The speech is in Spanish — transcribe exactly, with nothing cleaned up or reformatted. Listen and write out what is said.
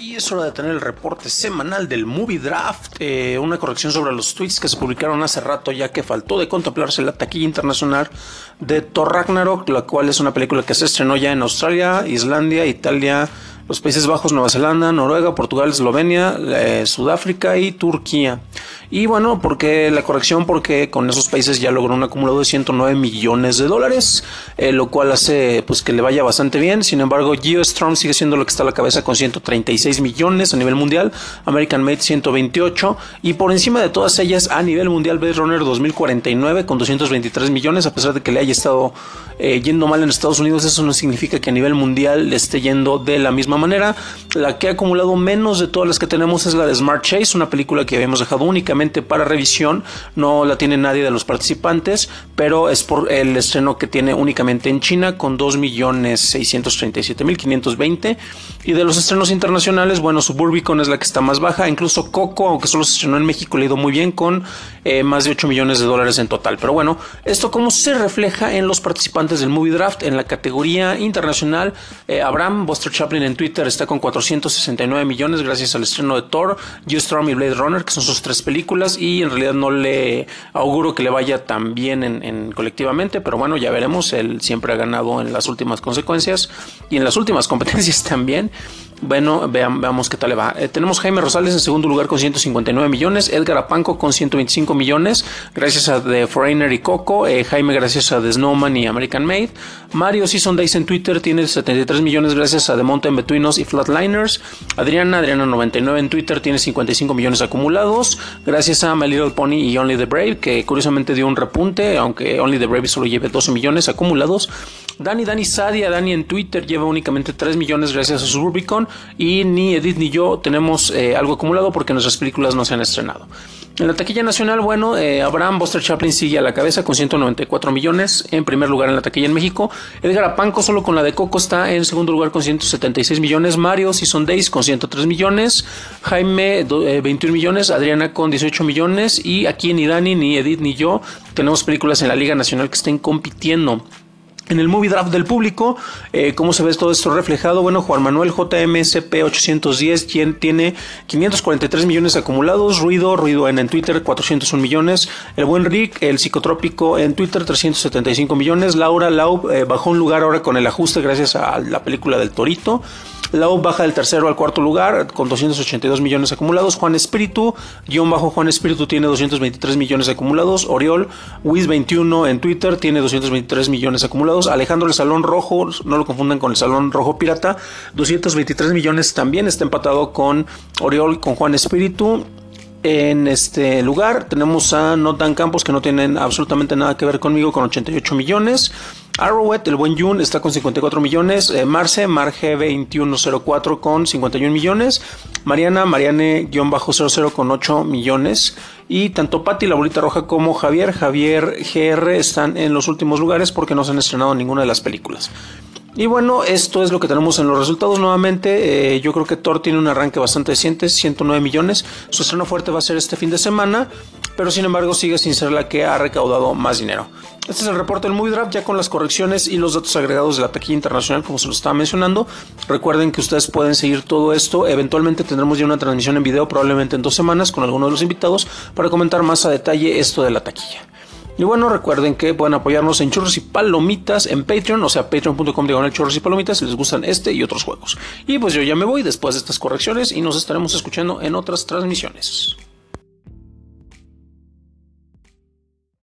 Y es hora de tener el reporte semanal del Movie Draft, eh, una corrección sobre los tweets que se publicaron hace rato, ya que faltó de contemplarse la taquilla internacional de Thor Ragnarok, la cual es una película que se estrenó ya en Australia, Islandia, Italia, los Países Bajos, Nueva Zelanda, Noruega, Portugal, Eslovenia, eh, Sudáfrica y Turquía. Y bueno, porque la corrección, porque con esos países ya logró un acumulado de ciento nueve millones de dólares, eh, lo cual hace pues que le vaya bastante bien. Sin embargo, Geostorm sigue siendo lo que está a la cabeza con ciento treinta y seis millones a nivel mundial, American Made ciento veintiocho, y por encima de todas ellas a nivel mundial Blade Runner dos mil cuarenta y nueve con doscientos veintitrés millones. A pesar de que le haya estado eh, yendo mal en Estados Unidos, eso no significa que a nivel mundial le esté yendo de la misma manera. La que ha acumulado menos de todas las que tenemos es la de Smart Chase, una película que habíamos dejado únicamente para revisión, no la tiene nadie de los participantes, pero es por el estreno que tiene únicamente en China con dos millones seiscientos treinta y siete mil quinientos veinte. Y de los estrenos internacionales, bueno, Suburbicon es la que está más baja, incluso Coco, aunque solo se estrenó en México, le ha ido muy bien con eh, más de ocho millones de dólares en total. Pero bueno, esto como se refleja en los participantes del Movie Draft en la categoría internacional. eh, Abraham, Buster Chaplin en Twitter, está con cuatrocientos sesenta y nueve millones gracias al estreno de Thor, Geostorm y Blade Runner, que son sus tres películas, y en realidad no le auguro que le vaya tan bien en, en colectivamente, pero bueno, ya veremos. Él siempre ha ganado en las últimas consecuencias y en las últimas competencias también. Bueno, vean, veamos qué tal le va. Eh, tenemos Jaime Rosales en segundo lugar con ciento cincuenta y nueve millones, Edgar Apanco con ciento veinticinco millones gracias a The Foreigner y Coco, eh, Jaime gracias a The Snowman y American Made, Mario Season Days en Twitter tiene setenta y tres millones gracias a The Mountain Between Us y Flatliners, Adriana, Adriana noventa y nueve en Twitter tiene cincuenta y cinco millones acumulados gracias a My Little Pony y Only The Brave, que curiosamente dio un repunte, aunque Only The Brave solo lleve doce millones acumulados. Dani, Dani Sadia, Dani en Twitter lleva únicamente tres millones gracias a Suburbicon, y ni Edith ni yo tenemos eh, algo acumulado porque nuestras películas no se han estrenado. En la taquilla nacional, bueno, eh, Abraham, Buster Chaplin sigue a la cabeza con ciento noventa y cuatro millones en primer lugar en la taquilla en México. Edgar Apanco solo con la de Coco está en segundo lugar con ciento setenta y seis millones, Mario Season Days con ciento tres millones, Jaime eh, veintiún millones, Adriana con dieciocho millones, y aquí ni Dani, ni Edith ni yo tenemos películas en la Liga Nacional que estén compitiendo. En el Movie Draft del público, eh, ¿cómo se ve todo esto reflejado? Bueno, Juan Manuel J M S P ochocientos diez, quien tiene quinientos cuarenta y tres millones acumulados. Ruido, Ruido en, en Twitter, cuatrocientos un millones. El buen Rick, el psicotrópico en Twitter, trescientos setenta y cinco millones. Laura Lau eh, bajó un lugar ahora con el ajuste gracias a la película del Torito. Lau baja del tercero al cuarto lugar con doscientos ochenta y dos millones acumulados. Juan Espíritu, guión bajo Juan Espíritu, tiene doscientos veintitrés millones acumulados. Oriol Wiz veintiuno en Twitter tiene doscientos veintitrés millones acumulados. Alejandro el Salón Rojo, no lo confundan con el Salón Rojo Pirata, doscientos veintitrés millones también, está empatado con Oriol, con Juan Espíritu. En este lugar tenemos a Notan Campos, que no tienen absolutamente nada que ver conmigo, con ochenta y ocho millones. Arrowhead, el buen Jun, está con cincuenta y cuatro millones. Eh, Marce, Marge veintiuno cero cuatro con cincuenta y un millones. Mariana, Mariane-cero cero con ocho millones. Y tanto Patti, la bolita roja, como Javier, Javier G R están en los últimos lugares porque no se han estrenado ninguna de las películas. Y bueno, esto es lo que tenemos en los resultados nuevamente. Eh, yo creo que Thor tiene un arranque bastante decente, ciento nueve millones. Su estreno fuerte va a ser este fin de semana, pero sin embargo sigue sin ser la que ha recaudado más dinero. Este es el reporte del Movie Draft, ya con las correcciones y los datos agregados de la taquilla internacional, como se lo estaba mencionando. Recuerden que ustedes pueden seguir todo esto. Eventualmente tendremos ya una transmisión en video, probablemente en dos semanas, con algunos de los invitados, para comentar más a detalle esto de la taquilla. Y bueno, recuerden que pueden apoyarnos en Churros y Palomitas en Patreon, o sea, patreon punto com diagonal Churros y Palomitas, si les gustan este y otros juegos. Y pues yo ya me voy después de estas correcciones y nos estaremos escuchando en otras transmisiones.